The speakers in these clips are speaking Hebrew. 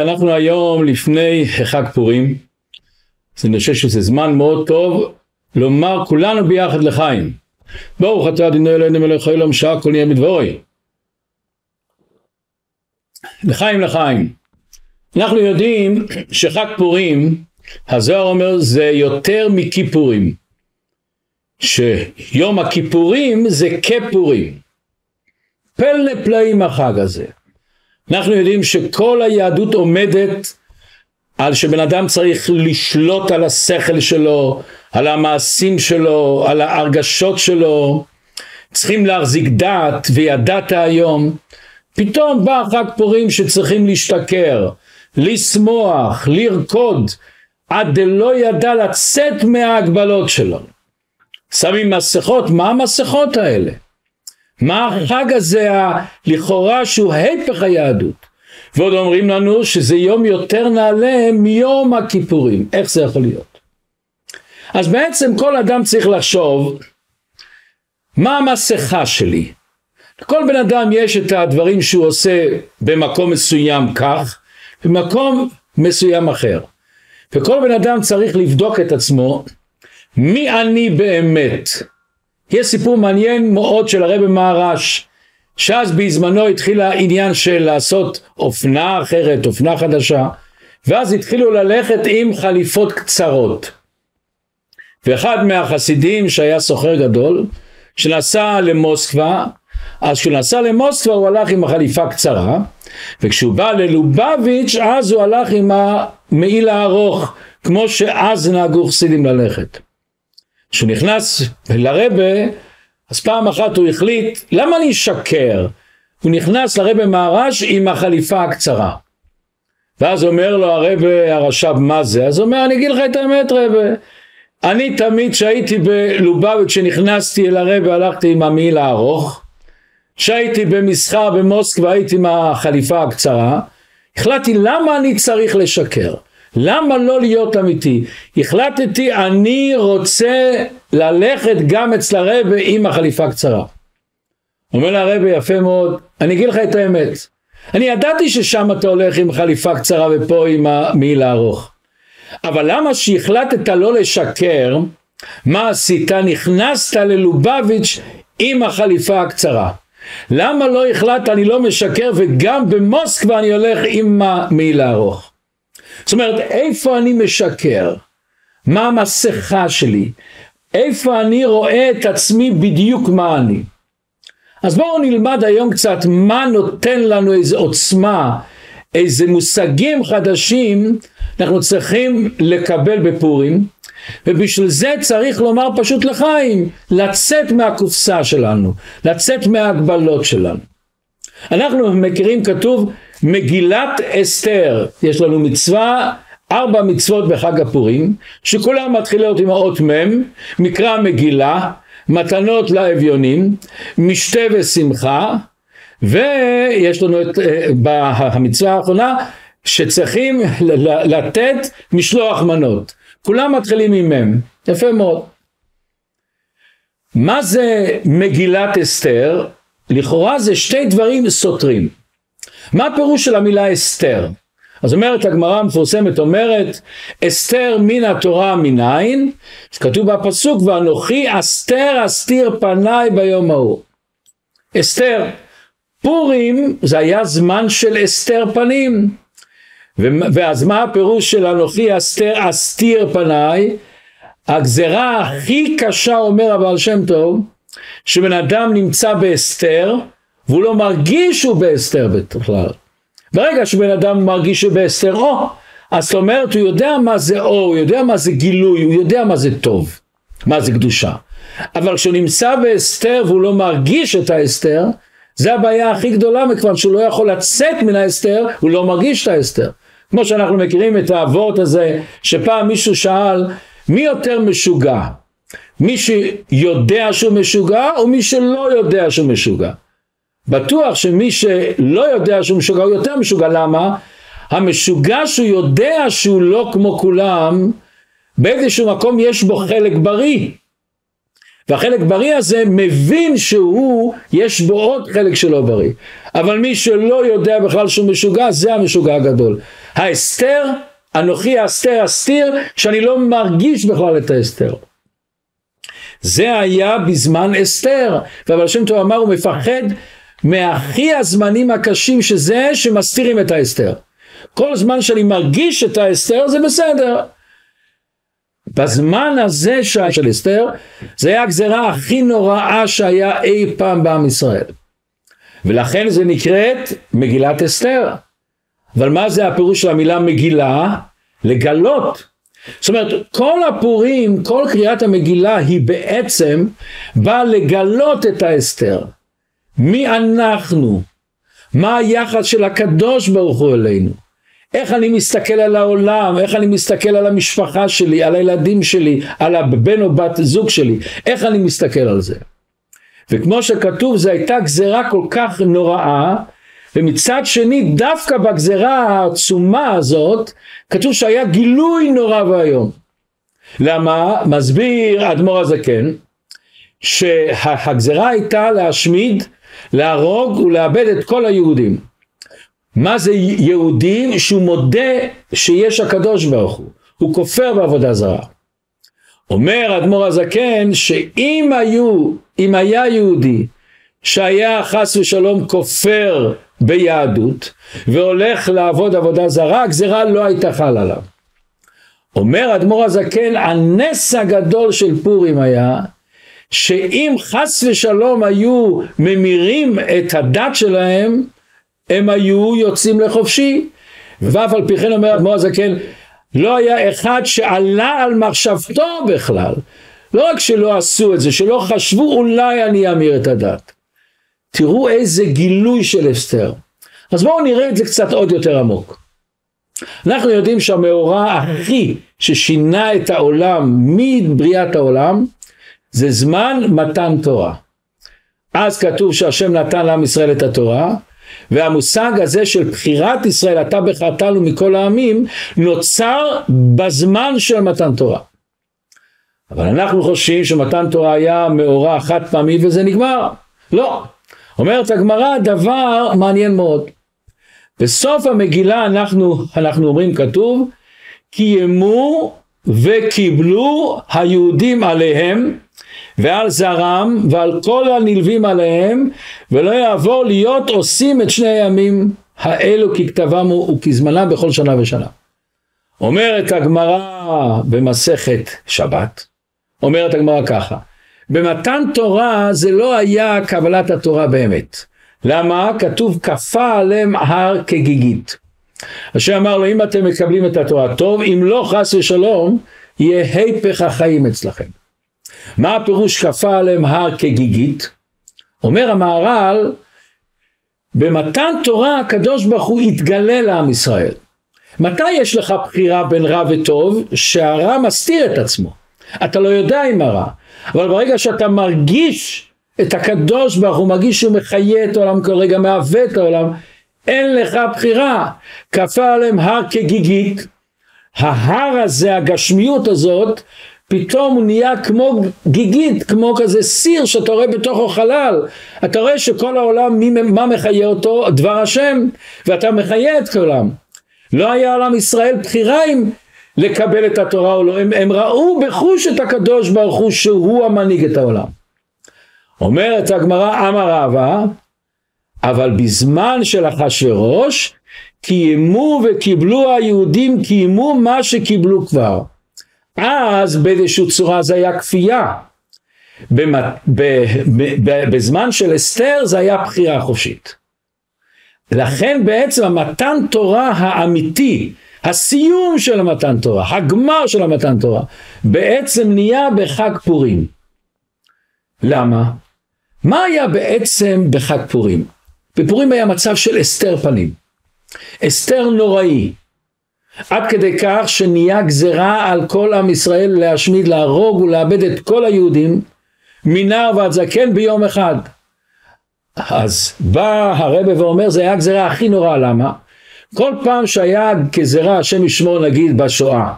אנחנו היום לפני חג פורים, אז אני חושב שזה זמן מאוד טוב לומר כולנו ביחד לחיים. ברוך אתה אדוני אלוהינו מלך העולם שהכל נהיה בדברו. לחיים לחיים. אנחנו יודעים שחג פורים, הזוהר אומר, זה יותר מכיפורים. שיום הכיפורים זה כפורים. פלא פלאים החג הזה. אנחנו יודעים שכל היהדות עומדת על שבן אדם צריך לשלוט על השכל שלו, על המעשים שלו, על ההרגשות שלו, צריכים להחזיק דעת וידעת היום. פתאום בא חג פורים שצריכים להשתכר, לשמוח, לרקוד, עד לא ידע לצאת מההגבלות שלו. שמים מסכות, מה המסכות האלה? מה החג הזה לכאורה שהוא היפך היהדות, ועוד אומרים לנו שזה יום יותר נעלה מיום הכיפורים. איך זה יכול להיות? אז בעצם כל אדם צריך לחשוב מה המסכה שלי. לכל בן אדם יש את הדברים שהוא עושה במקום מסוים כך, במקום מסוים אחר, וכל בן אדם צריך לבדוק את עצמו מי אני באמת. יש סיפור מעניין מאוד של הרב מהר"ש, שאז בזמנו התחיל העניין של לעשות אופנה אחרת, אופנה חדשה, ואז התחילו ללכת עם חליפות קצרות. ואחד מהחסידים שהיה סוחר גדול, שנסע למוסקבה, אז כשהוא נסע למוסקבה הוא הלך עם החליפה קצרה, וכשהוא בא ללובביץ' אז הוא הלך עם המעיל הארוך, כמו שאז נהגו חסידים ללכת. כשהוא נכנס לרבה, אז פעם אחת הוא החליט, למה אני אשקר? הוא נכנס לרבה מהר"ש עם החליפה הקצרה. ואז אומר לו הרבה הרש"ב, מה זה? אז הוא אומר, אני אגיד לך את האמת רבה. אני תמיד שהייתי בלובביץ' כשנכנסתי אל הרבה, הלכתי עם המעיל הארוך. כשהייתי במסחר במוסקבה, הייתי עם החליפה הקצרה. החלטתי, למה אני צריך לשקר? למה לא להיות אמיתי? החלטתי, אני רוצה ללכת גם אצל הרבי עם החליפה קצרה. אומר לרבי, יפה מאוד, אני אגיד לך את האמת. אני ידעתי ששם אתה הולך עם חליפה קצרה ופה עם המעיל הארוך. אבל למה שהחלטת לא לשקר, מה עשית? נכנסת ללובביץ' עם החליפה הקצרה. למה לא החלטת, אני לא משקר וגם במוסקבה אני הולך עם המעיל הארוך? זאת אומרת, איפה אני משקר? מה המסכה שלי? איפה אני רואה את עצמי בדיוק מה אני? אז בואו נלמד היום קצת מה נותן לנו איזו עוצמה, איזה מושגים חדשים אנחנו צריכים לקבל בפורים, ובשביל זה צריך לומר פשוט לחיים, לצאת מהקופסה שלנו, לצאת מההגבלות שלנו. אנחנו מכירים כתוב, מגילת אסתר, יש לנו מצווה, 4 מצוות בחג הפורים, שכולם מתחילות עם האות מ', מקרא מגילה, מתנות לאביונים, משתה ושמחה, ויש לנו את המצווה האחרונה, שצריכים לתת משלוח מנות. כולם מתחילים עם מ', יפה מאוד. מה זה מגילת אסתר? לכאורה זה 2 דברים סותרים. מה הפירוש של המילה אסתר? אז אומרת הגמרא המפורסמת, אומרת אסתר מן התורה מניין, שכתוב בפסוק ואנוכי אסתר אסתיר פניי ביום ההוא. אסתר, פורים זה היה זמן של אסתר פנים, ואז מה הפירוש של אנוכי אסתר אסתיר פניי? הגזרה הכי קשה, אומר הבעל שם טוב, שבן אדם נמצא באסתר והוא לא מרגיש שהוא באסתר בכלל. ברגע שבן אדם מרגיש שהוא באסתר, אז זאת אומרת, הוא יודע מה זה אור, הוא יודע מה זה גילוי, הוא יודע מה זה טוב, מה זה קדושה. אבל כשהוא נמצא באסתר והוא לא מרגיש את האסתר, זה הבעיה הכי גדולה, מכיוון שהוא לא יכול לצאת מן האסתר, הוא לא מרגיש את האסתר. כמו שאנחנו מכירים את העבורת הזה, שפעם מישהו שאל, מי יותר משוגע? מי שיודע שהוא משוגע, או מי שלא יודע שהוא משוגע? בטוח שמי שלא יודע שהוא משוגע הוא יותר משוגע. למה? המשוגע שהוא יודע שהוא לא כמו כולם, באיזשהו מקום יש בו חלק בריא, והחלק בריא הזה מבין שהוא, יש בו עוד חלק שלא בריא. אבל מי שלא יודע בכלל שהוא משוגע, זה המשוגע הגדול. ההסתר, אנוכי ההסתר הסתיר, שאני לא מרגיש בכלל את ההסתר. זה היה בזמן אסתר, אבל שם טוב אמר, הוא מפחד מהכי הזמנים הקשים שזה שמסתירים את ההסתר. כל זמן שאני מרגיש את ההסתר זה בסדר. בזמן הזה של אסתר, זה היה הגזרה הכי נוראה שהיה אי פעם בעם ישראל. ולכן זה נקראת מגילת אסתר. אבל מה זה הפירוש של המילה מגילה? לגלות. זאת אומרת, כל הפורים, כל קריאת המגילה היא בעצם באה לגלות את האסתר. מי אנחנו? מה היחס של הקדוש ברוך הוא אלינו? איך אני מסתכל על העולם, איך אני מסתכל על המשפחה שלי, על הילדים שלי, על הבן או בת זוג שלי, איך אני מסתכל על זה? וכמו שכתוב, זו הייתה גזרה כל כך נוראה, ומצד שני, דווקא בגזרה העצומה הזאת, כתוב שהיה גילוי נורא והיום. למה? מסביר אדמו"ר הזקן, שהגזרה הייתה להשמיד, להרוג ולאבד את כל היהודים. מה זה יהודים? שהוא מודה שיש הקדוש ברוך הוא. הוא כופר בעבודה זרה. אומר אדמו"ר הזקן, שאם היה יהודי, שהיה חס ושלום כופר ביהדות, והולך לעבוד עבודה זרה, הגזרה לא הייתה חל עליו. אומר אדמו"ר הזקן, הנס הגדול של פורים היה, שאם חס ושלום היו ממירים את הדת שלהם, הם היו יוצאים לחופשי. ואף על פי כן אומר אדמו"ר הזקן, לא היה אחד שעלה על מחשבתו בכלל. לא רק שלא עשו את זה, שלא חשבו אולי אני אמיר את הדת. תראו איזה גילוי של אסתר. אז בואו נראה את זה קצת עוד יותר עמוק. אנחנו יודעים שהמאורע הכי ששינה את העולם מבריאת העולם, זה זמן מתן תורה. אז כתוב שהשם נתן לעם ישראל את התורה, והמושג הזה של בחירת ישראל, אתה בחרתנו מכל העמים, נוצר בזמן של מתן תורה. אבל אנחנו חושבים שמתן תורה היה מאורע חד פעמי וזה נגמר. לא. אומרת הגמרא דבר מעניין מאוד. בסוף המגילה אנחנו אומרים כתוב, קיימו וקיבלו היהודים עליהם, ועל זרם ועל כל הנלווים עליהם, ולא יעבור להיות עושים את שני הימים האלו ככתבם וכזמנם בכל שנה ושנה. אומרת הגמרא במסכת שבת, אומרת הגמרא ככה, במתן תורה זה לא היה קבלת התורה באמת. למה? כתוב כפה עליהם הר כגיגית. השם אמר לו, אם אתם מקבלים את התורה טוב, אם לא חס ושלום, יהיה היפך החיים אצלכם. מה הפירוש כפה עליהם הר כגיגית? אומר המהר"ל, במתן תורה הקדוש ברוך הוא יתגלה לעם ישראל. מתי יש לך בחירה בין רע וטוב? שהרע מסתיר את עצמו. אתה לא יודע אם הרע. אבל ברגע שאתה מרגיש את הקדוש ברוך הוא, מרגיש שהוא מחיה את העולם, כל רגע מהווה את העולם, אין לך בחירה. כפה עליהם הר כגיגית. ההר הזה, הגשמיות הזאת, פתאום הוא נהיה כמו גיגית, כמו כזה סיר שאתה רואה בתוכו חלל. אתה רואה שכל העולם, מה מחיה אותו? דבר השם, ואתה מחיה את כולם. לא היה עולם ישראל בחירה אם לקבל את התורה או לא. הם ראו בחוש את הקדוש ברוך הוא שהוא המנהיג את העולם. אומרת הגמרא אמר רבא, אבל בזמן של אחשוורוש, קיימו וקיבלו היהודים, קיימו מה שקיבלו כבר. אז באיזושהי צורה זה היה כפייה. בזמן של אסתר זה היה בחירה חופשית. לכן בעצם המתן תורה האמיתי, הסיום של המתן תורה, הגמר של המתן תורה, בעצם נהיה בחג פורים. למה? מה היה בעצם בחג פורים? בפורים היה מצב של אסתר פנים. אסתר נוראי. עד כדי כך שנהיה גזרה על כל עם ישראל להשמיד, להרוג ולאבד את כל היהודים, מנער ועד זקן ביום אחד. אז בא הרב ואומר, זה היה גזרה הכי נורא, למה? כל פעם שהיה גזרה, השם ישמור נגיד בשואה,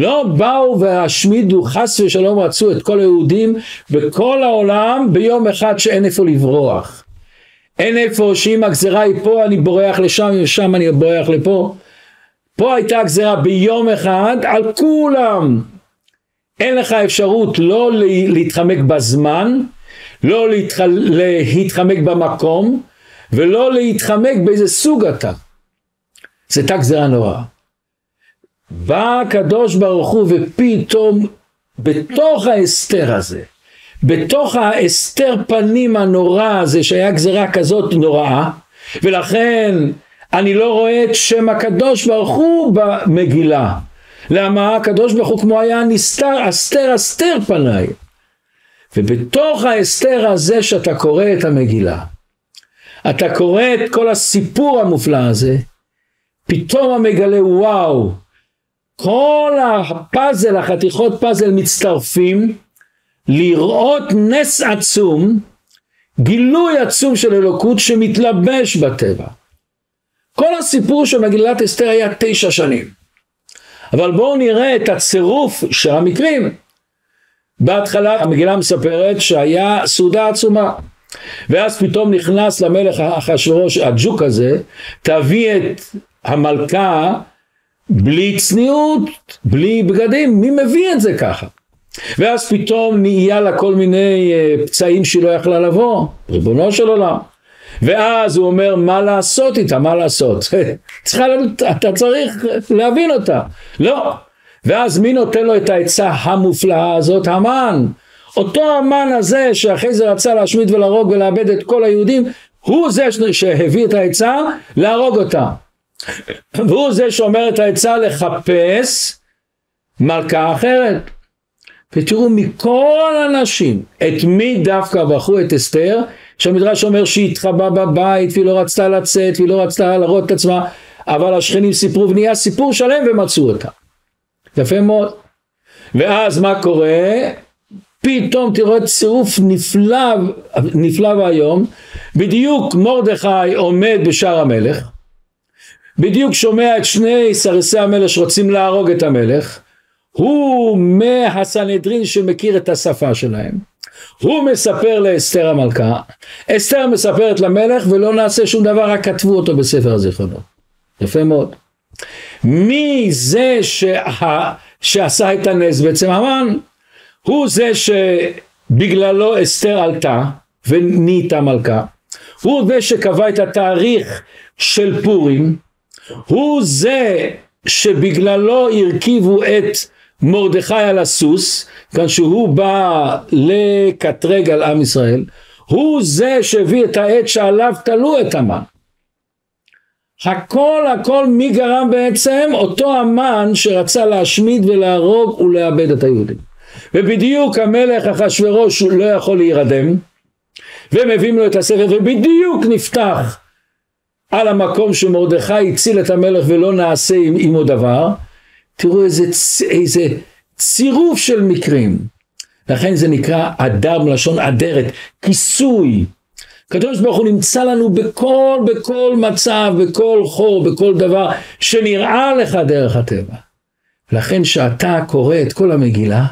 לא באו והשמידו חס ושלום רצו את כל היהודים בכל העולם ביום אחד שאין איפה לברוח. אין איפה שאם הגזרה היא פה אני בורח לשם ושם אני בורח לפה. פה הייתה הגזרה ביום אחד על כולם. אין לך אפשרות לא להתחמק בזמן, לא להתחמק במקום ולא להתחמק באיזה סוג אתה. זה תק גזרה נוראה. בא הקדוש ברוך הוא ופתאום בתוך ההסתר הזה, בתוך ההסתר פנים הנורא הזה שהיה גזרה כזאת נוראה, ולכן אני לא רואה את שם הקדוש ברוך הוא במגילה. למה? הקדוש ברוך הוא כמו היה נסתר, הסתר הסתר פניי. ובתוך ההסתר הזה שאתה קורא את המגילה, אתה קורא את כל הסיפור המופלא הזה, פתאום המגלה וואו, כל הפאזל, החתיכות פאזל מצטרפים לראות נס עצום, גילוי עצום של אלוקות שמתלבש בטבע. כל הסיפור של מגילת אסתר היה 9 שנים. אבל בואו נראה את הצירוף של המקרים. בהתחלה המגילה מספרת שהיה סעודה עצומה. ואז פתאום נכנס למלך אחשוורוש הג'וק הזה, תביא את המלכה בלי צניעות, בלי בגדים, מי מביא את זה ככה? ואז פתאום נהיה לה כל מיני פצעים שהיא לא יכלה לבוא, ריבונו של עולם. ואז הוא אומר מה לעשות איתה, מה לעשות? אתה צריך להבין אותה, לא. ואז מי נותן לו את העצה המופלאה הזאת? המן. אותו המן הזה שאחרי זה רצה להשמיד ולהרוג ולאבד את כל היהודים, הוא זה שהביא את העצה להרוג אותה. והוא זה שאומר את העצה לחפש מלכה אחרת. ותראו מכל אנשים, את מי דווקא בחרו? את אסתר, שהמדרש אומר שהיא התחבאה בבית והיא לא רצתה לצאת והיא לא רצתה להראות את עצמה, אבל השכנים סיפרו ונהיה סיפור שלם ומצאו אותה. יפה מאוד. ואז מה קורה? פתאום תראו את צירוף נפלא, נפלא והיום, בדיוק מרדכי עומד בשער המלך, בדיוק שומע את שני סרסי המלך שרוצים להרוג את המלך, הוא מהסנהדרין שמכיר את השפה שלהם, הוא מספר לאסתר המלכה, אסתר מספרת למלך ולא נעשה שום דבר, רק כתבו אותו בספר הזיכרונות. יפה מאוד. מי זה שעשה את הנס? בעצם המן. הוא זה שבגללו אסתר עלתה ונהייתה מלכה, הוא זה שקבע את התאריך של פורים, הוא זה שבגללו הרכיבו את מרדכי על הסוס, כאן שהוא בא לקטרג על עם ישראל, הוא זה שהביא את העט שעליו תלו את המן. הכל מי גרם בעצם? אותו המן שרצה להשמיד ולהרוג ולאבד את היהודים. ובדיוק המלך אחשוורוש לא יכול להירדם, ומביאים לו את הספר ובדיוק נפתח על המקום שמרדכי הציל את המלך ולא נעשה עמו דבר. תראו איזה צירוף של מקרים. לכן זה נקרא אדר מלשון אדרת, כיסוי. הקדוש ברוך הוא נמצא לנו בכל מצב, בכל חור, בכל דבר שנראה לך דרך הטבע. לכן שאתה קורא את כל המגילה,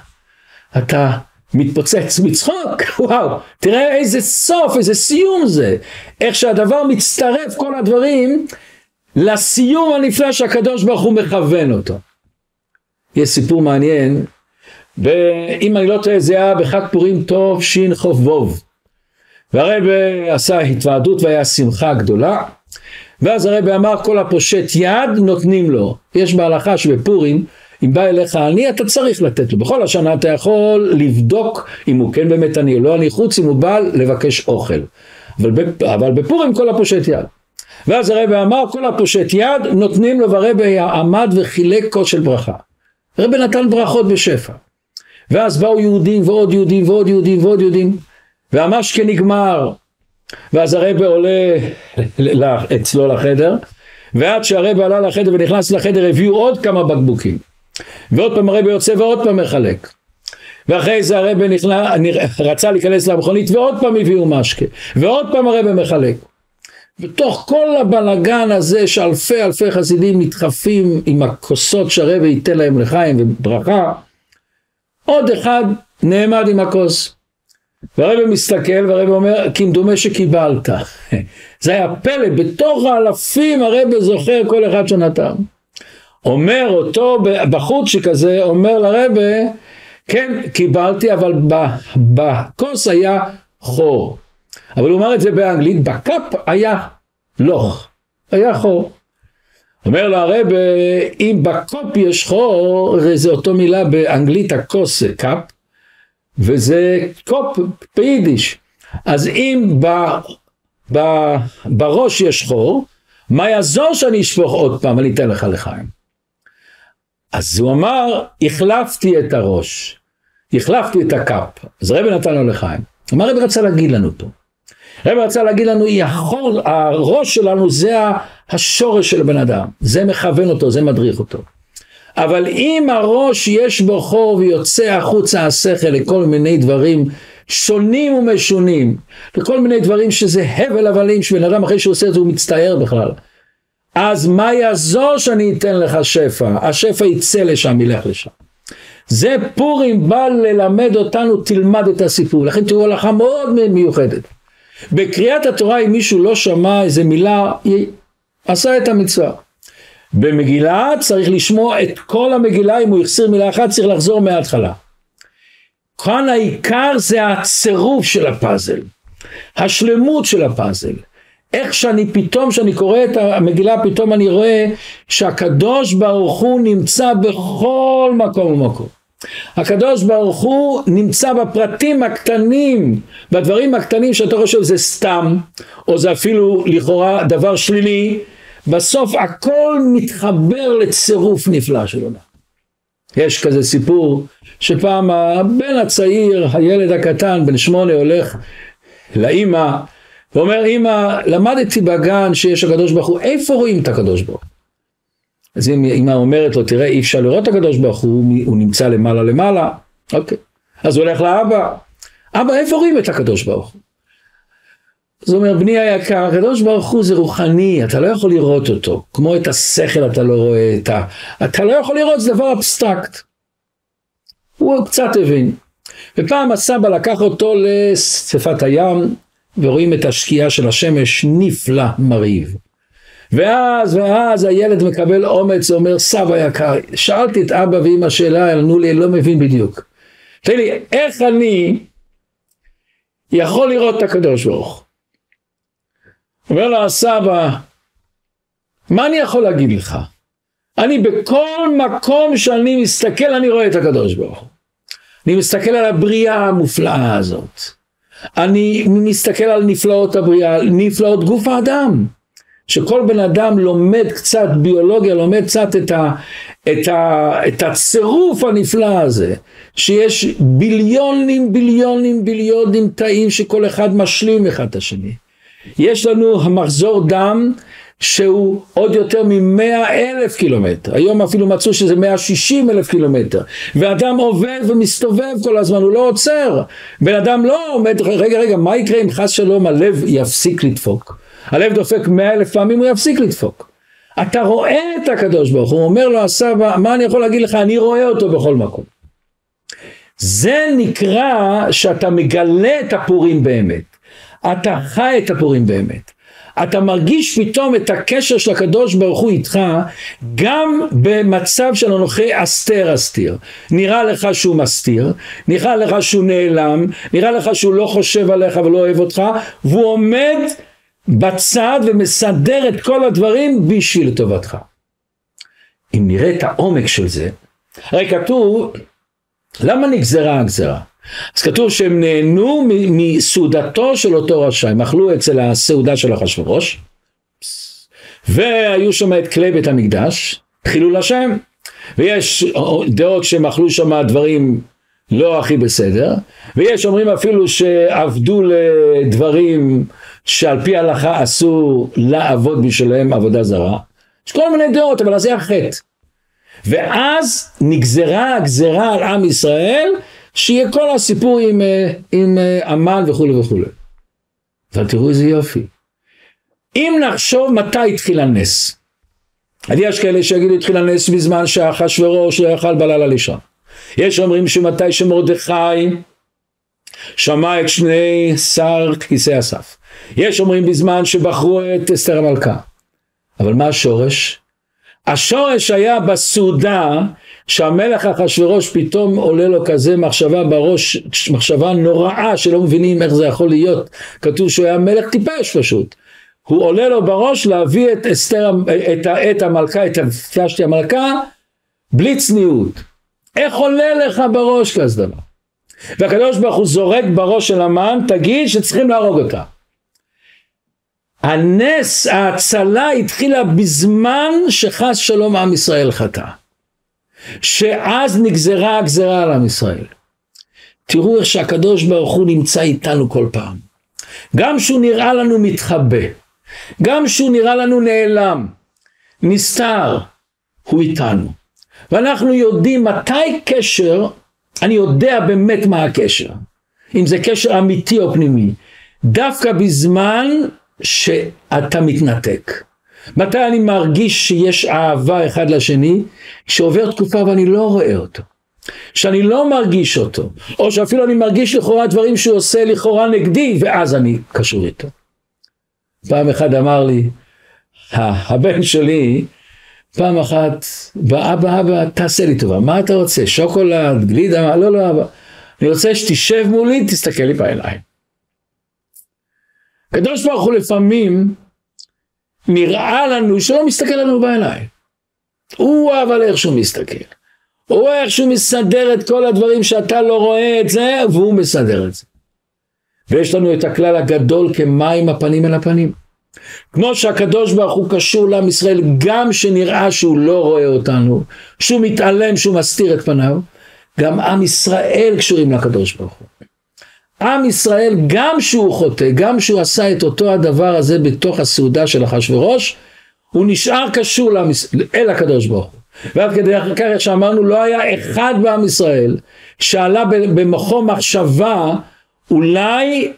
אתה מתפוצץ מצחוק. וואו, תראה איזה סוף, איזה סיום זה, איך שהדבר מצטרף, כל הדברים לסיום הנפלא שהקדוש ברוך הוא מכוון אותו. יש סיפור מעניין, ואם אני לא טועה זה היה בחג פורים טוב שין חוף ווב, והרב עשה התוועדות והיה שמחה גדולה, ואז הרב אמר כל הפושט יד נותנים לו. יש בהלכה שבפורים אם בא אליך עני, אתה צריך לתת לו. בכל השנה אתה יכול לבדוק אם הוא כן באמת עני או לא עני, חוץ אם הוא בא לבקש אוכל. אבל בפורים כל הפושט יד. ואז הרב אמר, כל הפושט יד נותנים לו, והרב עמד וחילק קוד של ברכה. הרב נתן ברכות בשפע. ואז באו יהודים ועוד יהודים ועוד יהודים ועוד יהודים, והמשקה נגמר. ואז הרב עולה אצלו לחדר, ועד שהרב עלה לחדר ונכנס לחדר, הביאו עוד כמה בקבוקים. ועוד פעם הרב יוצא ועוד פעם מחלק, ואחרי זה הרב רצה להיכנס למכונית ועוד פעם הביאו משקה ועוד פעם הרב מחלק, בתוך כל הבלגן הזה שאלפי אלפי חסידים מתחפים עם הכוסות שהרבי ייתן להם לחיים וברכה, עוד אחד נעמד עם הכוס. והרבי מסתכל והרבי אומר, כמדומה שקיבלת. זה היה פלא, בתוך האלפים הרבי זוכר כל אחד שנתם. אומר אותו בחוץ שכזה, אומר לרבי, כן קיבלתי, אבל בכוס היה חור. אבל הוא אומר את זה באנגלית, בקאפ היה לוח, היה חור. אומר לו הרב, אם בקופ יש חור, זה אותו מילה באנגלית, הכוס, קאפ, וזה קופ ביידיש. אז אם בראש יש חור, מה יעזור שאני אשפוך עוד פעם, אני אתן לך לחיים. אז הוא אמר, החלפתי את הראש, החלפתי את הקאפ, אז הרב נתן לו לחיים. מה הרב רצה להגיד לנו פה? הרב רצה להגיד לנו, הראש שלנו זה השורש של הבן אדם, זה מכוון אותו, זה מדריך אותו. אבל אם הראש יש בו חור ויוצא החוצה השכל לכל מיני דברים שונים ומשונים, לכל מיני דברים שזה הבל הבלים, שבן אדם אחרי שהוא עושה את זה הוא מצטער בכלל. אז מה יעזור שאני אתן לך שפע? השפע יצא לשם, ילך לשם. זה פורים בא ללמד אותנו, תלמד את הסיפור. לכן תראו הלכה מאוד מיוחדת. בקריאת התורה אם מישהו לא שמע איזה מילה, עשה את המצווה. במגילה צריך לשמוע את כל המגילה, אם הוא יחסיר מילה אחת צריך לחזור מההתחלה. כאן העיקר זה הצירוף של הפאזל, השלמות של הפאזל. איך שאני קורא את המגילה, פתאום אני רואה שהקדוש ברוך הוא נמצא בכל מקום ומקום. הקדוש ברוך הוא נמצא בפרטים הקטנים, בדברים הקטנים שאתה חושב זה סתם, או זה אפילו לכאורה דבר שלילי, בסוף הכל מתחבר לצירוף נפלא שלו. יש כזה סיפור שפעם הבן הצעיר, הילד הקטן, בן 8, הולך לאמא, ואומר, אמא, למדתי בגן שיש הקדוש ברוך הוא, איפה רואים את הקדוש ברוך הוא? אז אמא אומרת לו, תראה, אי אפשר לראות את הקדוש ברוך הוא, הוא נמצא למעלה למעלה, אוקיי. אז הוא הולך לאבא, אבא, איפה רואים את הקדוש ברוך הוא? אז הוא אומר, בני היקר, הקדוש ברוך הוא זה רוחני, אתה לא יכול לראות אותו, כמו את השכל אתה לא רואה, אתה לא יכול לראות, זה דבר אבסטרקט. הוא קצת הבין. ופעם הסבא לקח אותו לשפת הים, ורואים את השקיעה של השמש נפלא מרהיב. ואז הילד מקבל אומץ, אומר, סבא יקר, שאלתי את אבא ואמא שאלה, ענו לי, לא מבין בדיוק. תגיד לי, איך אני יכול לראות את הקדוש ברוך? אומר לו הסבא, מה אני יכול להגיד לך? אני בכל מקום שאני מסתכל, אני רואה את הקדוש ברוך. אני מסתכל על הבריאה המופלאה הזאת. אני מסתכל על נפלאות הבריאה, נפלאות גוף האדם, שכל בן אדם לומד קצת ביולוגיה, לומד קצת את הצירוף הנפלא הזה, שיש ביליונים תאים שכל אחד משלים אחד את השני. יש לנו מחזור דם שהוא עוד יותר מ-100,000 קילומטר, היום אפילו מצאו שזה 160,000 קילומטר, ואדם עובד ומסתובב כל הזמן, הוא לא עוצר, בן אדם לא עומד, רגע, מה יקרה אם חס שלום הלב יפסיק לדפוק? הלב דופק 100,000 פעמים, הוא יפסיק לדפוק. אתה רואה את הקדוש ברוך הוא, אומר לו הסבא, מה אני יכול להגיד לך? אני רואה אותו בכל מקום. זה נקרא שאתה מגלה את הפורים באמת, אתה חי את הפורים באמת. אתה מרגיש פתאום את הקשר של הקדוש ברוך הוא איתך, גם במצב של הנוכחי אסתיר. נראה לך שהוא מסתיר, נראה לך שהוא נעלם, נראה לך שהוא לא חושב עליך ולא אוהב אותך, והוא עומד בצד ומסדר את כל הדברים בשביל לטובתך. אם נראה את העומק של זה, הרי כתוב, למה נגזרה הגזרה? אז כתוב שהם נהנו מסעודתו של אותו רשע, הם אכלו אצל הסעודה של אחשוורוש, והיו שם את כלי בית המקדש, חילול השם, ויש דעות שהם אכלו שם דברים לא הכי בסדר, ויש אומרים אפילו שעבדו לדברים שעל פי ההלכה אסור לעבוד בשלהם עבודה זרה, יש כל מיני דעות, אבל אז זה החטא, ואז נגזרה הגזרה על עם ישראל, שיהיה כל הסיפור עם אמן וכו' וכו'. אבל תראו איזה יופי. אם נחשוב מתי התחיל הנס, אז יש כאלה שיגידו התחיל הנס בזמן שאחשוורוש לא יכל בלילה לישון. יש אומרים שמתי שמרדכי שמע את שני שר כיסא אסף. יש אומרים בזמן שבחרו את אסתר המלכה. אבל מה השורש? השורש היה בסעודה שהמלך אחשוורוש פתאום עולה לו כזה מחשבה בראש, מחשבה נוראה שלא מבינים איך זה יכול להיות. כתוב שהוא היה מלך טיפש פשוט. הוא עולה לו בראש להביא את אסתר, את המלכה, את פלשתי המלכה, בלי צניעות. איך עולה לך בראש כזה דבר? והקדוש ברוך הוא זורק בראש של המן, תגיד שצריכים להרוג אותה. הנס, ההצלה התחילה בזמן שחס שלום עם ישראל חטא. שאז נגזרה הגזרה על עם ישראל. תראו איך שהקדוש ברוך הוא נמצא איתנו כל פעם. גם שהוא נראה לנו מתחבא. גם שהוא נראה לנו נעלם. נסתר. הוא איתנו. ואנחנו יודעים מתי קשר, אני יודע באמת מה הקשר. אם זה קשר אמיתי או פנימי. דווקא בזמן שאתה מתנתק. מתי אני מרגיש שיש אהבה אחד לשני? כשעובר תקופה ואני לא רואה אותו, שאני לא מרגיש אותו, או שאפילו אני מרגיש לכאורה דברים שהוא עושה לכאורה נגדי, ואז אני קשור איתו. פעם אחד אמר לי הבן שלי, פעם אחת, אבא תעשה לי טובה, מה אתה רוצה? שוקולד, גלידה? לא אבא, אני רוצה שתשב מולי, תסתכל לי בעיניים. הקדוש ברוך הוא לפעמים נראה לנו שלא מסתכל לנו בעיניים. הוא אבל איך שהוא מסתכל. הוא איך שהוא מסדר את כל הדברים שאתה לא רואה את זה, והוא מסדר את זה. ויש לנו את הכלל הגדול כמים הפנים אל הפנים. כמו שהקדוש ברוך הוא קשור לעם ישראל, גם שנראה שהוא לא רואה אותנו, שהוא מתעלם, שהוא מסתיר את פניו, גם עם ישראל קשורים לקדוש ברוך הוא. עם ישראל גם שהוא חוטא, גם שהוא עשה את אותו הדבר הזה בתוך הסעודה של אחשוורוש, הוא נשאר קשור אל הקדוש ברוך הוא. ועד כדי כך שאמרנו, לא היה אחד בעם ישראל שעלה במקום מחשבה אולי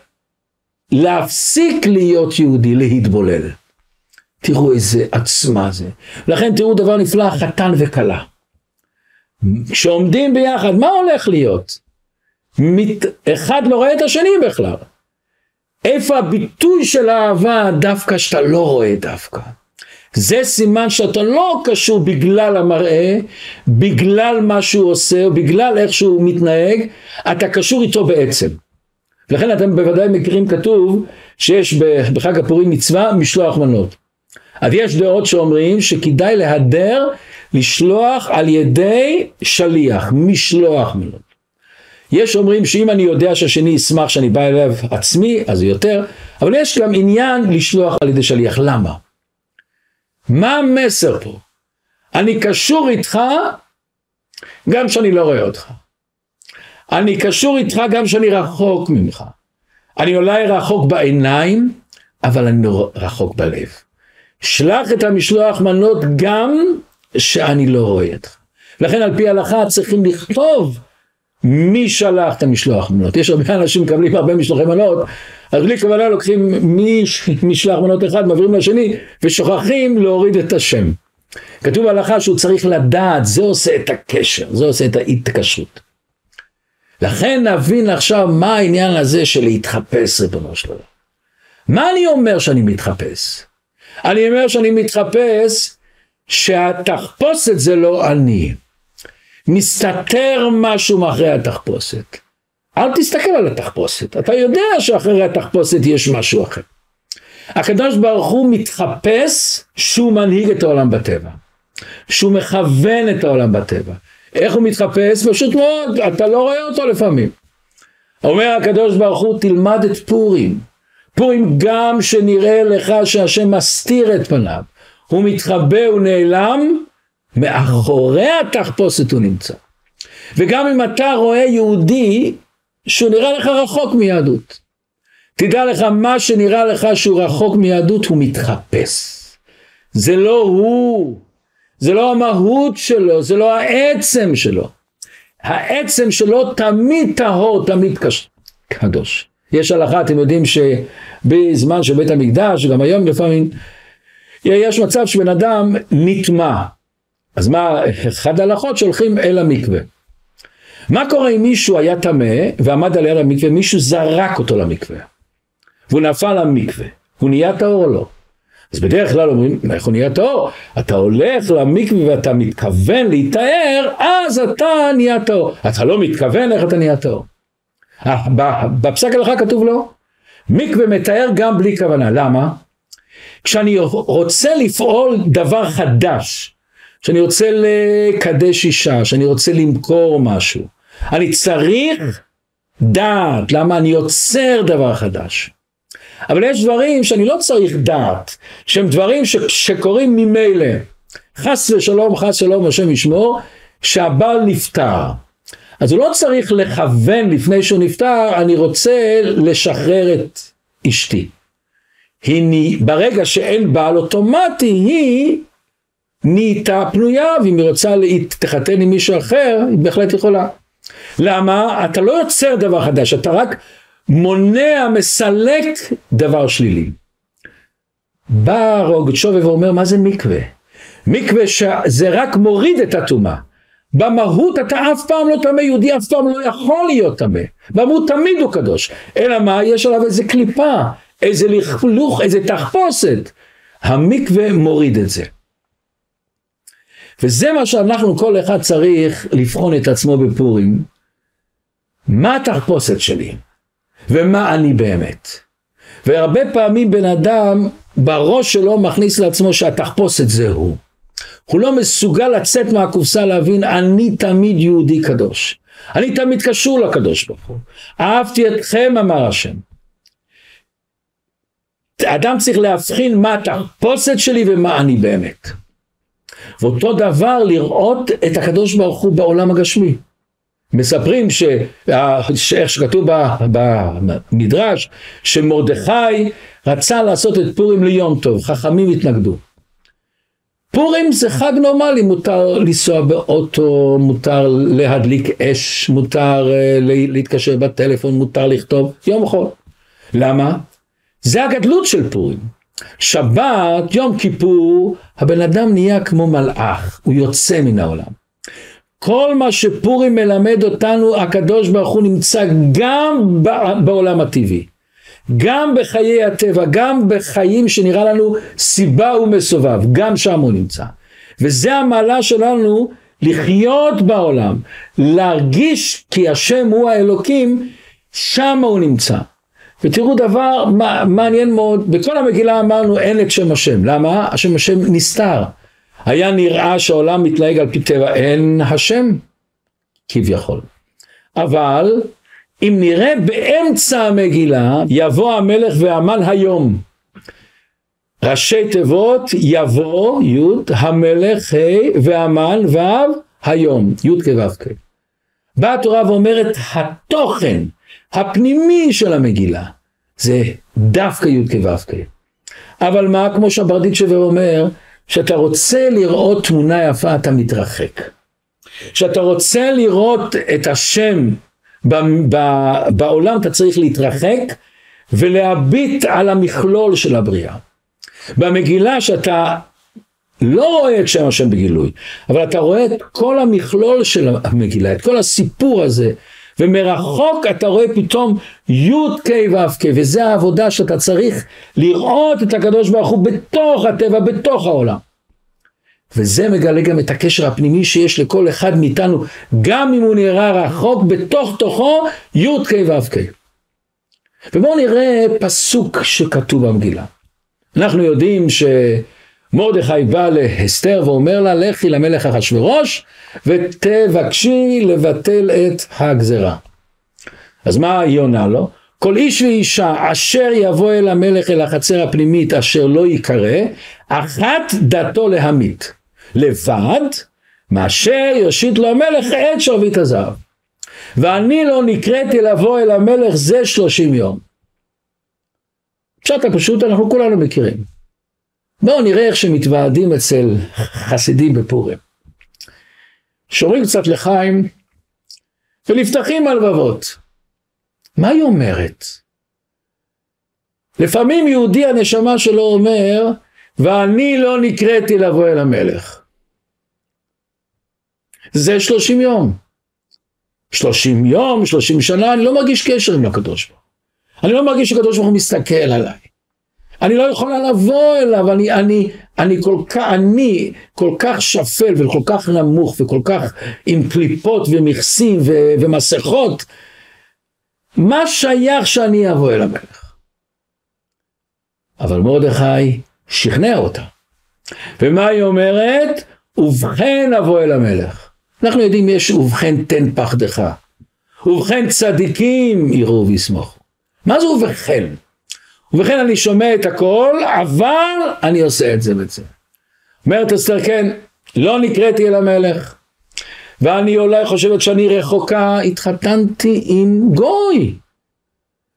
להפסיק להיות יהודי, להתבולל. תראו איזה עצמה זה. לכן תראו דבר נפלא, חתן וכלה. כשעומדים ביחד, מה הולך להיות? אחד לא רואה את השני בכלל. איפה הביטוי של האהבה דווקא שאתה לא רואה דווקא? זה סימן שאתה לא קשור בגלל המראה, בגלל מה שהוא עושה, בגלל איך שהוא מתנהג, אתה קשור איתו בעצם. לכן אתם בוודאי מכירים, כתוב שיש בחג הפורים מצווה משלוח מנות. אז יש דעות שאומרים שכדאי להדר לשלוח על ידי שליח, משלוח מנות. יש אומרים שאם אני יודע שהשני ישמח שאני בא אליו עצמי, אז יותר. אבל יש גם עניין לשלוח על ידי שליח. למה? מה המסר פה? אני קשור איתך גם שאני לא רואה אותך. אני קשור איתך גם שאני רחוק ממך. אני אולי רחוק בעיניים, אבל אני רחוק בלב. שלח את המשלוח מנות גם שאני לא רואה אותך. לכן על פי ההלכה צריכים לכתוב מי שלח את המשלוח מנות. יש הרבה אנשים מקבלים הרבה משלוחי מנות, אז בלי כוונה לוקחים משלח מנות אחד, מעבירים לשני, ושוכחים להוריד את השם. כתוב בהלכה שהוא צריך לדעת, זה עושה את הקשר, זה עושה את ההתקשרות. לכן נבין עכשיו מה העניין הזה של להתחפש ריבונו של עולם. מה אני אומר שאני מתחפש? אני אומר שאני מתחפש, שהתחפושת זה לא אני. מסתתר משהו מאחרי התחפושת. אל תסתכל על התחפושת. אתה יודע שאחרי התחפושת יש משהו אחר. הקדוש ברוך הוא מתחפש שהוא מנהיג את העולם בטבע. שהוא מכוון את העולם בטבע. איך הוא מתחפש? פשוט מאוד, אתה לא רואה אותו לפעמים. אומר הקדוש ברוך הוא, תלמד את פורים. פורים גם שנראה לך שהשם מסתיר את פניו. הוא מתחבא, הוא נעלם, מאחורי התחפושת הוא נמצא. וגם אם אתה רואה יהודי שהוא נראה לך רחוק מיהדות, תדע לך מה שנראה לך שהוא רחוק מיהדות הוא מתחפש. זה לא הוא, זה לא המהות שלו, זה לא העצם שלו. העצם שלו תמיד טהור, תמיד קדוש. יש הלכה, אתם יודעים שבזמן שבית המקדש, גם היום לפעמים, יש מצב שבן אדם נטמע. אז מה, אחד ההלכות שהולכים אל המקווה. מה קורה אם מישהו היה טמא ועמד על המקווה, מישהו זרק אותו למקווה, והוא נפל למקווה, הוא נהיה טהור או לא? אז בדרך כלל אומרים, איך הוא נהיה טהור? אתה הולך למקווה ואתה מתכוון להיטהר, אז אתה נהיה טהור. אתה לא מתכוון, איך אתה נהיה טהור? בפסק הלכה כתוב לו, מקווה מתאר גם בלי כוונה. למה? כשאני רוצה לפעול דבר חדש, כשאני רוצה לקדש אישה, כשאני רוצה למכור משהו, אני צריך דעת, למה אני יוצר דבר חדש. אבל יש דברים שאני לא צריך דעת, שהם דברים שקורים ממילא. חס ושלום, חס שלום, השם ישמור, שהבעל נפטר. אז הוא לא צריך לכוון לפני שהוא נפטר, אני רוצה לשחרר את אשתי. ברגע שאין בעל אוטומטי, היא נהייתה פנויה, ואם היא רוצה להתחתן עם מישהו אחר, היא בהחלט יכולה. למה? אתה לא יוצר דבר חדש, אתה רק מונע, מסלק דבר שלילי. בא רוגצ'וב ואומר, מה זה מקווה? מקווה שזה רק מוריד את הטומאה. במהות אתה אף פעם לא טמא, יהודי אף פעם לא יכול להיות טמא. במהות תמיד הוא קדוש. אלא מה? יש עליו איזה קליפה, איזה לכלוך, איזה תחפושת. המקווה מוריד את זה. וזה מה שאנחנו כל אחד צריך לבחון את עצמו בפורים. מה התחפושת שלי? ומה אני באמת? והרבה פעמים בן אדם בראש שלו מכניס לעצמו שהתחפושת זה הוא. הוא לא מסוגל לצאת מהקופסה להבין, אני תמיד יהודי קדוש. אני תמיד קשור לקדוש ברוך הוא. אהבתי אתכם, אמר השם. אדם צריך להבחין מה התחפושת שלי ומה אני באמת. ואותו דבר לראות את הקדוש ברוך הוא בעולם הגשמי. מספרים איך שכתוב במדרש, שמרדכי רצה לעשות את פורים ליום טוב, חכמים התנגדו. פורים זה חג נורמלי, מותר לנסוע באוטו, מותר להדליק אש, מותר להתקשר בטלפון, מותר לכתוב יום חול. למה? זה הגדלות של פורים. שבת, יום כיפור, הבן אדם נהיה כמו מלאך, הוא יוצא מן העולם. כל מה שפורים מלמד אותנו, הקדוש ברוך הוא נמצא גם בעולם הטבעי, גם בחיי הטבע, גם בחיים שנראה לנו סיבה ומסובב, גם שם הוא נמצא. וזה המעלה שלנו לחיות בעולם, להרגיש כי השם הוא האלוקים, שם הוא נמצא. ותראו דבר מעניין מאוד, בכל המגילה אמרנו אין את שם השם. למה? השם השם נסתר. היה נראה שהעולם מתנהג על פי טבע, אין השם כביכול. אבל אם נראה באמצע המגילה, יבוא המלך והמן היום. ראשי תיבות יבוא י, המלך ה, והמן ו, היום, י כו. באה התורה ואומרת התוכן הפנימי של המגילה, זה דווקא י כו. אבל מה, כמו שברדיצ'ב אומר, כשאתה רוצה לראות תמונה יפה, אתה מתרחק. כשאתה רוצה לראות את השם בעולם, אתה צריך להתרחק ולהביט על המכלול של הבריאה. במגילה שאתה לא רואה את שם השם בגילוי, אבל אתה רואה את כל המכלול של המגילה, את כל הסיפור הזה, ומרחוק אתה רואה פתאום י' כ' ו' כ', וזה העבודה שאתה צריך לראות את הקדוש ברוך הוא בתוך הטבע, בתוך העולם. וזה מגלה גם את הקשר הפנימי שיש לכל אחד מאיתנו, גם אם הוא נראה רחוק, בתוך תוכו י' כ' ו' כ'. ובואו נראה פסוק שכתוב במגילה. אנחנו יודעים שמרדכי בא להסתר ואומר לה, לכי למלך אחשוורוש ותבקשי לבטל את הגזרה. אז מה היא עונה לו? כל איש ואישה אשר יבוא אל המלך אל החצר הפנימית אשר לא יקרא, אחת דתו להמית, לבד מאשר יושיט לו המלך את שרביט הזהב. ואני לא נקראתי לבוא אל המלך זה 30 יום. פשוט הפשוט אנחנו כולנו מכירים. בואו נראה איך שמתוועדים אצל חסידים בפורים. שורים קצת לחיים ולפתחים הלבבות. מה היא אומרת? לפעמים יהודי הנשמה שלו אומר, ואני לא נקראתי לבוא אל המלך. זה 30 יום. 30 יום, 30 שנה, אני לא מרגיש קשר עם הקדוש ברוך הוא. אני לא מרגיש שהקדוש ברוך הוא מסתכל עליי. אני לא יכולה לבוא אליו, אני כל כך שפל וכל כך נמוך וכל כך עם קליפות ומכסים ומסכות. מה שייך שאני אבוא אל המלך? אבל מרדכי שכנע אותה. ומה היא אומרת? ובכן אבוא אל המלך. אנחנו יודעים יש ובכן תן פחדך. ובכן צדיקים יראו וישמחו. מה זה ובכן? ובכן אני שומע את הכל, אבל אני עושה את זה ואת זה. אומרת אסתר, כן, לא נקראתי אל המלך. ואני אולי חושבת שאני רחוקה, התחתנתי עם גוי.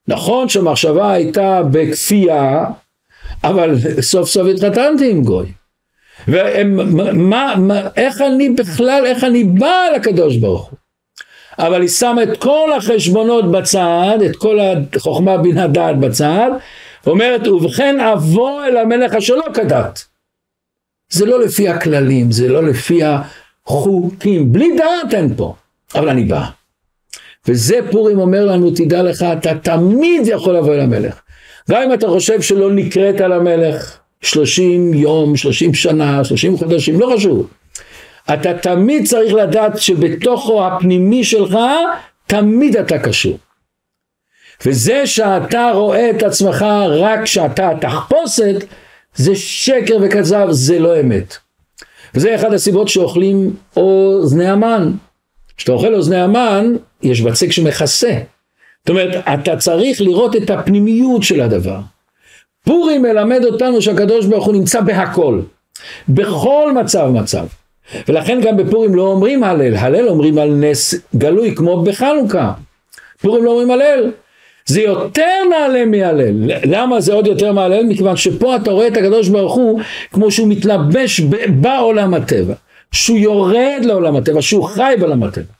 נכון שהמחשבה הייתה בכפייה, אבל סוף סוף התחתנתי עם גוי. איך אני בא לקדוש ברוך הוא? אבל היא שמה את כל החשבונות בצד, את כל החוכמה בין הדעת בצד, ואומרת, ובכן אבוא אל המלך שלא כדת. זה לא לפי הכללים, זה לא לפי החוקים, בלי דעת אין פה, אבל אני בא. וזה פורים אומר לנו, תדע לך, אתה תמיד יכול לבוא אל המלך. גם אם אתה חושב שלא נקראת על המלך, 30 יום, 30 שנה, 30 חודשים, לא חשוב. אתה תמיד צריך לדעת שבתוכו הפנימי שלך, תמיד אתה קשור. וזה שאתה רואה את עצמך רק שאתה תחפושת, זה שקר וכזב, זה לא אמת. וזה אחד הסיבות שאוכלים אוזני המן. כשאתה אוכל אוזני המן, יש בצק שמכסה. זאת אומרת, אתה צריך לראות את הפנימיות של הדבר. פורים מלמד אותנו שהקדוש ברוך הוא נמצא בהכל. בכל מצב. ולכן גם בפורים לא אומרים הלל, הלל אומרים על נס גלוי כמו בחנוכה. פורים לא אומרים הלל, זה יותר נעלה מהלל. למה זה עוד יותר מהלל? מכיוון שפה אתה רואה את הקדוש ברוך הוא כמו שהוא מתלבש בעולם הטבע, שהוא יורד לעולם הטבע, שהוא חי בעולם הטבע.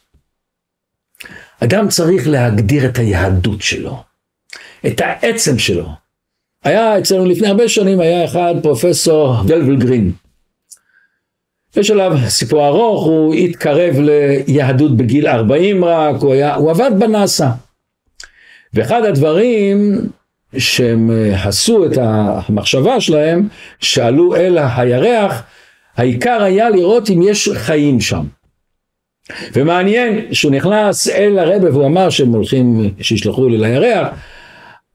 אדם צריך להגדיר את היהדות שלו, את העצם שלו. היה אצלנו לפני הרבה שנים, היה אחד פרופסור דלבל גרין. יש עליו סיפור ארוך, הוא התקרב ליהדות בגיל 40 רק, הוא עבד בנאסה. ואחד הדברים שהם עשו את המחשבה שלהם, שעלו אל הירח, העיקר היה לראות אם יש חיים שם. ומעניין, שהוא נכנס אל הרב והוא אמר שהם הולכים, שישלחו לי לירח,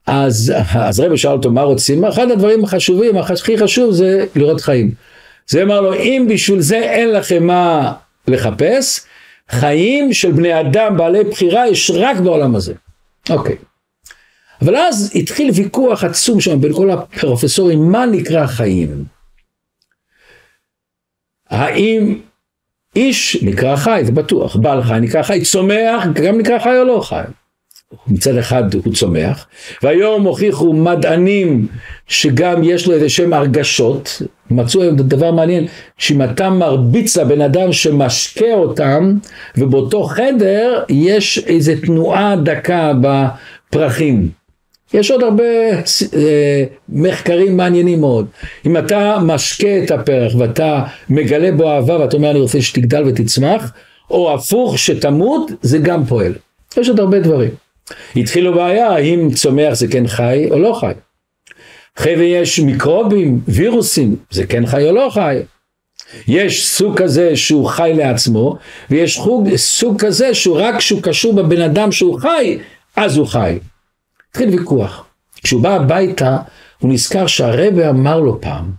אז הרב שאל אותו מה רוצים, אחד הדברים החשובים, הכי חשוב זה לראות חיים. זה אמר לו, אם בשביל זה אין לכם מה לחפש, חיים של בני אדם בעלי בחירה יש רק בעולם הזה. אוקיי. אבל אז התחיל ויכוח עצום שם בין כל הפרופסורים, מה נקרא חיים? האם איש נקרא חי, זה בטוח, בעל חי נקרא חי, צומח, גם נקרא חי או לא חי. מצד אחד הוא צומח, והיום הוכיחו מדענים שגם יש לו איזה שם הרגשות, מצאו דבר מעניין, שאם אתה מרביץ לבן אדם שמשקה אותם, ובאותו חדר יש איזו תנועה דקה בפרחים. יש עוד הרבה מחקרים מעניינים מאוד. אם אתה משקה את הפרח ואתה מגלה בו אהבה, ואתה אומר אני רוצה שתגדל ותצמח, או הפוך שתמות, זה גם פועל. יש עוד הרבה דברים. התחילו בעיה, האם צומח זה כן חי או לא חי. אחרי ויש מיקרובים, וירוסים, זה כן חי או לא חי. יש סוג כזה שהוא חי לעצמו, ויש סוג כזה שהוא רק שהוא קשור בבן אדם שהוא חי, אז הוא חי. התחיל ויכוח. כשהוא בא הביתה, הוא נזכר שהרבי אמר לו פעם,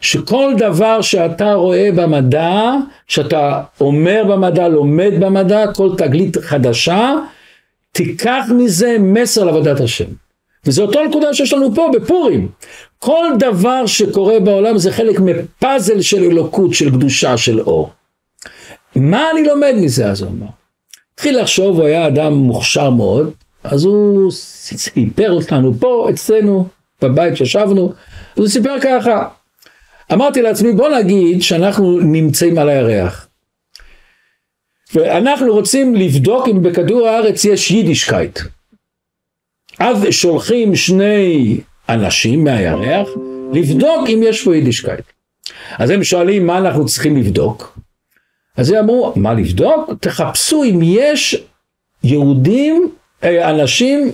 שכל דבר שאתה רואה במדע, שאתה אומר במדע, לומד במדע, כל תגלית חדשה, תיקח מזה מסר לעבודת השם. וזו אותו נקודה שיש לנו פה בפורים. כל דבר שקורה בעולם זה חלק מפאזל של אלוקות, של קדושה, של אור. מה אני לומד מזה? אז הוא אמר. התחיל לחשוב, הוא היה אדם מוכשר מאוד, אז הוא סיפר אותנו פה, אצלנו, בבית ששבנו, אז הוא סיפר ככה. אמרתי לעצמי, בוא נגיד שאנחנו נמצאים על הירח. ואנחנו רוצים לבדוק אם בכדור הארץ יש יידישקייט. אז שולחים שני אנשים מהירח, לבדוק אם יש פה יידישקייט. אז הם שואלים מה אנחנו צריכים לבדוק. אז הם אמרו, מה לבדוק? תחפשו אם יש יהודים, אנשים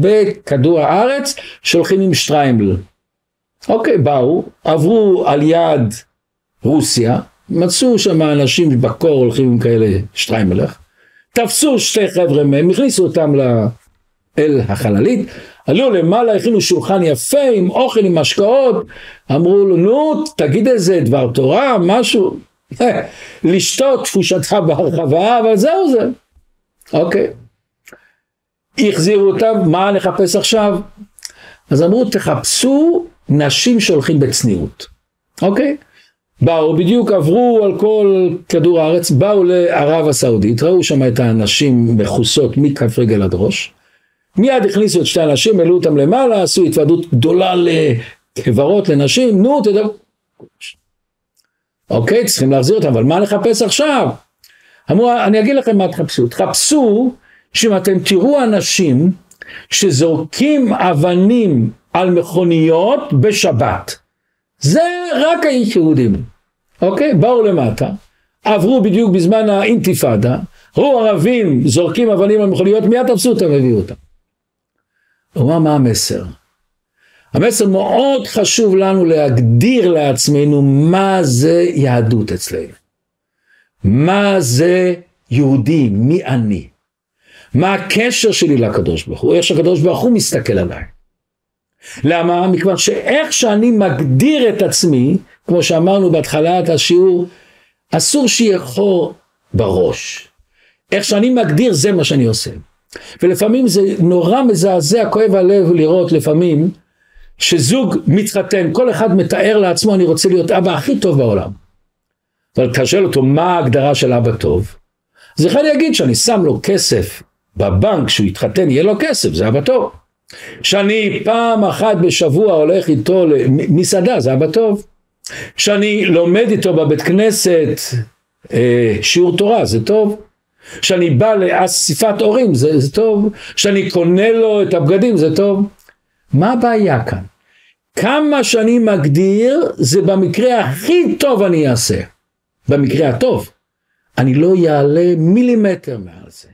בכדור הארץ שהולכים עם שטריימל. אוקיי, באו, עברו על יד רוסיה, מצאו שם אנשים בקור הולכים עם כאלה שטריימלך, תפסו שתי חבר'ה מהם, הכניסו אותם אל החללית, עלו למעלה, הכינו שולחן יפה עם אוכל, עם משקאות, אמרו לו, נו, תגיד איזה דבר תורה, משהו, לשתות תפושתך בהרחבה, אבל זהו זה. אוקיי. החזירו אותם, מה נחפש עכשיו? אז אמרו, תחפשו נשים שהולכים בצניעות. אוקיי? באו, בדיוק עברו על כל כדור הארץ, באו לערב הסעודית, ראו שם את האנשים מחוסות מכף רגל עד ראש, מיד הכניסו את שתי אנשים, העלו אותם למעלה, עשו התוועדות גדולה לחברות, לנשים, נו, תדבר. אוקיי, צריכים להחזיר אותם, אבל מה נחפש עכשיו? אמרו, אני אגיד לכם מה תחפשו. תחפשו שאם אתם תראו אנשים שזורקים אבנים על מכוניות בשבת. זה רק היהודים. אוקיי? באו למטה, עברו בדיוק בזמן האינתיפאדה, ראו ערבים זורקים אבנים על מכוניות, מיד תפסו אותם והביאו אותם. אומר מה המסר? המסר מאוד חשוב לנו להגדיר לעצמנו מה זה יהדות אצלנו. מה זה יהודי? מי אני? מה הקשר שלי לקדוש ברוך הוא? איך שהקדוש ברוך הוא מסתכל עליי? למה? מכיוון שאיך שאני מגדיר את עצמי, כמו שאמרנו בהתחלת השיעור, אסור שיהיה חור בראש. איך שאני מגדיר זה מה שאני עושה. ולפעמים זה נורא מזעזע, כואב הלב לראות לפעמים שזוג מתחתן, כל אחד מתאר לעצמו אני רוצה להיות אבא הכי טוב בעולם. אבל תשאל אותו מה ההגדרה של אבא טוב? אז אחד יגיד שאני שם לו כסף בבנק שהוא יתחתן, יהיה לו כסף, זה אבא טוב. שאני פעם אחת בשבוע הולך איתו למסעדה, זה אבא טוב. שאני לומד איתו בבית כנסת שיעור תורה, זה טוב. שאני בא לאסיפת הורים, זה טוב. שאני קונה לו את הבגדים, זה טוב. מה הבעיה כאן? כמה שאני מגדיר, זה במקרה הכי טוב אני אעשה. במקרה הטוב. אני לא יעלה מילימטר מעל זה.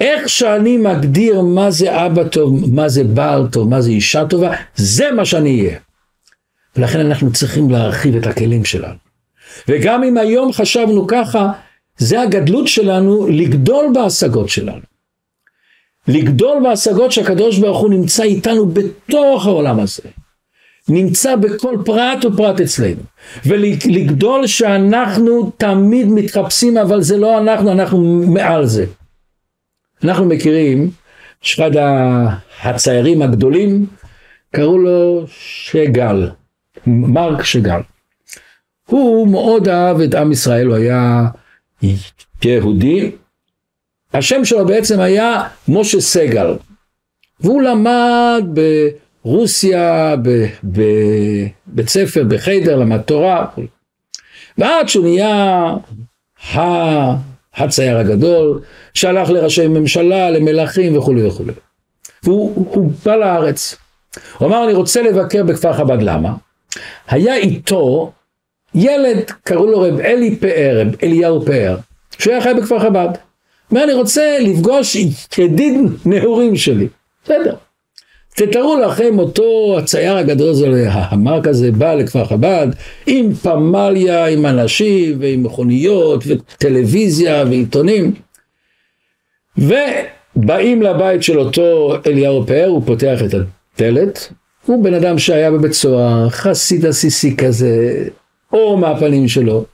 איך שאני מגדיר מה זה אבא טוב, מה זה בעל טוב, מה זה אישה טובה, זה מה שאני אהיה. ולכן אנחנו צריכים להרחיב את הכלים שלנו. וגם אם היום חשבנו ככה, זה הגדלות שלנו לגדול בהשגות שלנו. לגדול בהשגות שהקדוש ברוך הוא נמצא איתנו בתוך העולם הזה. נמצא בכל פרט ופרט אצלנו. ולגדול שאנחנו תמיד מתחפשים, אבל זה לא אנחנו, אנחנו מעל זה. אנחנו מכירים שאחד הציירים הגדולים, קראו לו שגל, מרק שגל. הוא מאוד אהב את עם ישראל, הוא היה יהודי. השם שלו בעצם היה משה סגל. והוא למד ברוסיה, בבית ספר, בחיידר, למד תורה. ועד שהוא נהיה הצייר הגדול, שהלך לראשי ממשלה, למלכים וכו' וכו'. והוא בא לארץ. הוא אמר, אני רוצה לבקר בכפר חב"ד, למה? היה איתו ילד, קראו לו רב אלי פאר, רב אליהו פאר, שהיה חי בכפר חב"ד. אומר, אני רוצה לפגוש ידיד נעורים שלי. בסדר. תתארו לכם אותו הצייר הגדול הזה, המרק הזה בא לכפר חב"ד, עם פמליה, עם אנשים, ועם מכוניות, וטלוויזיה, ועיתונים. ובאים לבית של אותו אליהו פאר, הוא פותח את הדלת, הוא בן אדם שהיה בבית סוהר, חסיד עסיסי כזה, אור מהפנים שלו.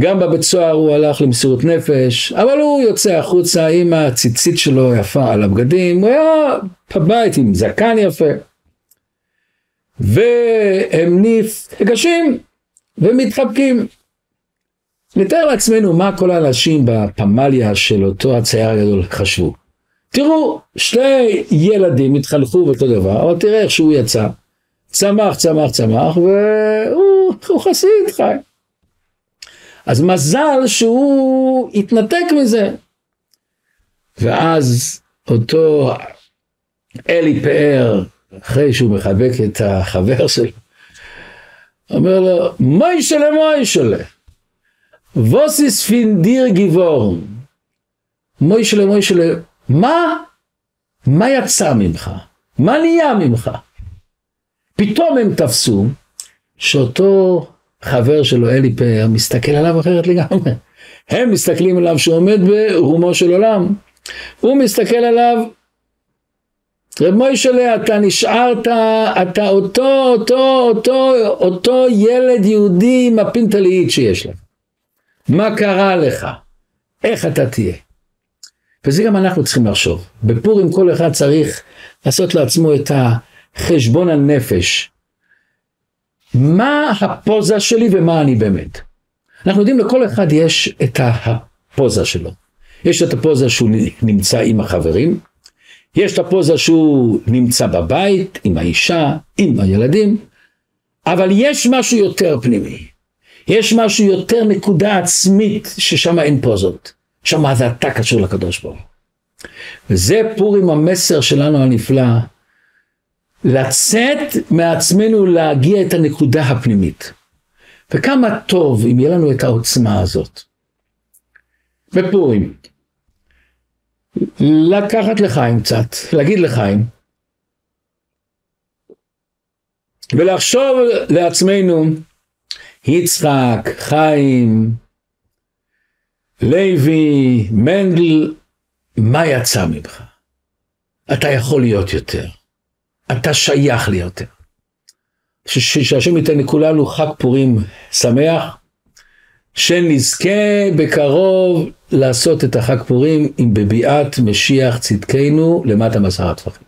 גם בבית סוהר הוא הלך למסירות נפש, אבל הוא יוצא החוצה עם הציצית שלו יפה על הבגדים, הוא היה בבית עם זקן יפה. והם נפגשים ומתחבקים. נתאר לעצמנו מה כל האנשים בפמליה של אותו הצייר הגדול חשבו. תראו, שני ילדים התחלכו באותו דבר, אבל תראה איך שהוא יצא. צמח, והוא חסיד חי. אז מזל שהוא התנתק מזה. ואז אותו אלי פאר, אחרי שהוא מחבק את החבר שלו, אומר לו, מוישלה, ווסיס פינדיר גיבור, מוישלה, מה יצא ממך? מה נהיה ממך? פתאום הם תפסו, שאותו חבר שלו, אלי פאר, מסתכל עליו אחרת לגמרי. הם מסתכלים עליו שעומד ברומו של עולם. הוא מסתכל עליו, רב מוישלה, אתה נשארת, אתה אותו ילד יהודי עם הפינטלית שיש לך. מה קרה לך? איך אתה תהיה? וזה גם אנחנו צריכים לחשוב. בפורים כל אחד צריך לעשות לעצמו את החשבון הנפש. מה הפוזה שלי ומה אני באמת? אנחנו יודעים לכל אחד יש את הפוזה שלו. יש את הפוזה שהוא נמצא עם החברים, יש את הפוזה שהוא נמצא בבית, עם האישה, עם הילדים, אבל יש משהו יותר פנימי. יש משהו יותר נקודה עצמית ששם אין פוזות. שם זה אתה קשור לקדוש ברוך. וזה פורים המסר שלנו הנפלא, לצאת מעצמנו להגיע את הנקודה הפנימית. וכמה טוב אם יהיה לנו את העוצמה הזאת. בפורים, לקחת לחיים קצת, להגיד לחיים, ולחשוב לעצמנו, יצחק, חיים, לוי, מנדל, מה יצא ממך? אתה יכול להיות יותר. אתה שייך לי יותר. שהשם ייתן לכולנו חג פורים שמח, שנזכה בקרוב לעשות את החג פורים עם בביאת משיח צדקנו למטה מסר הטפחים.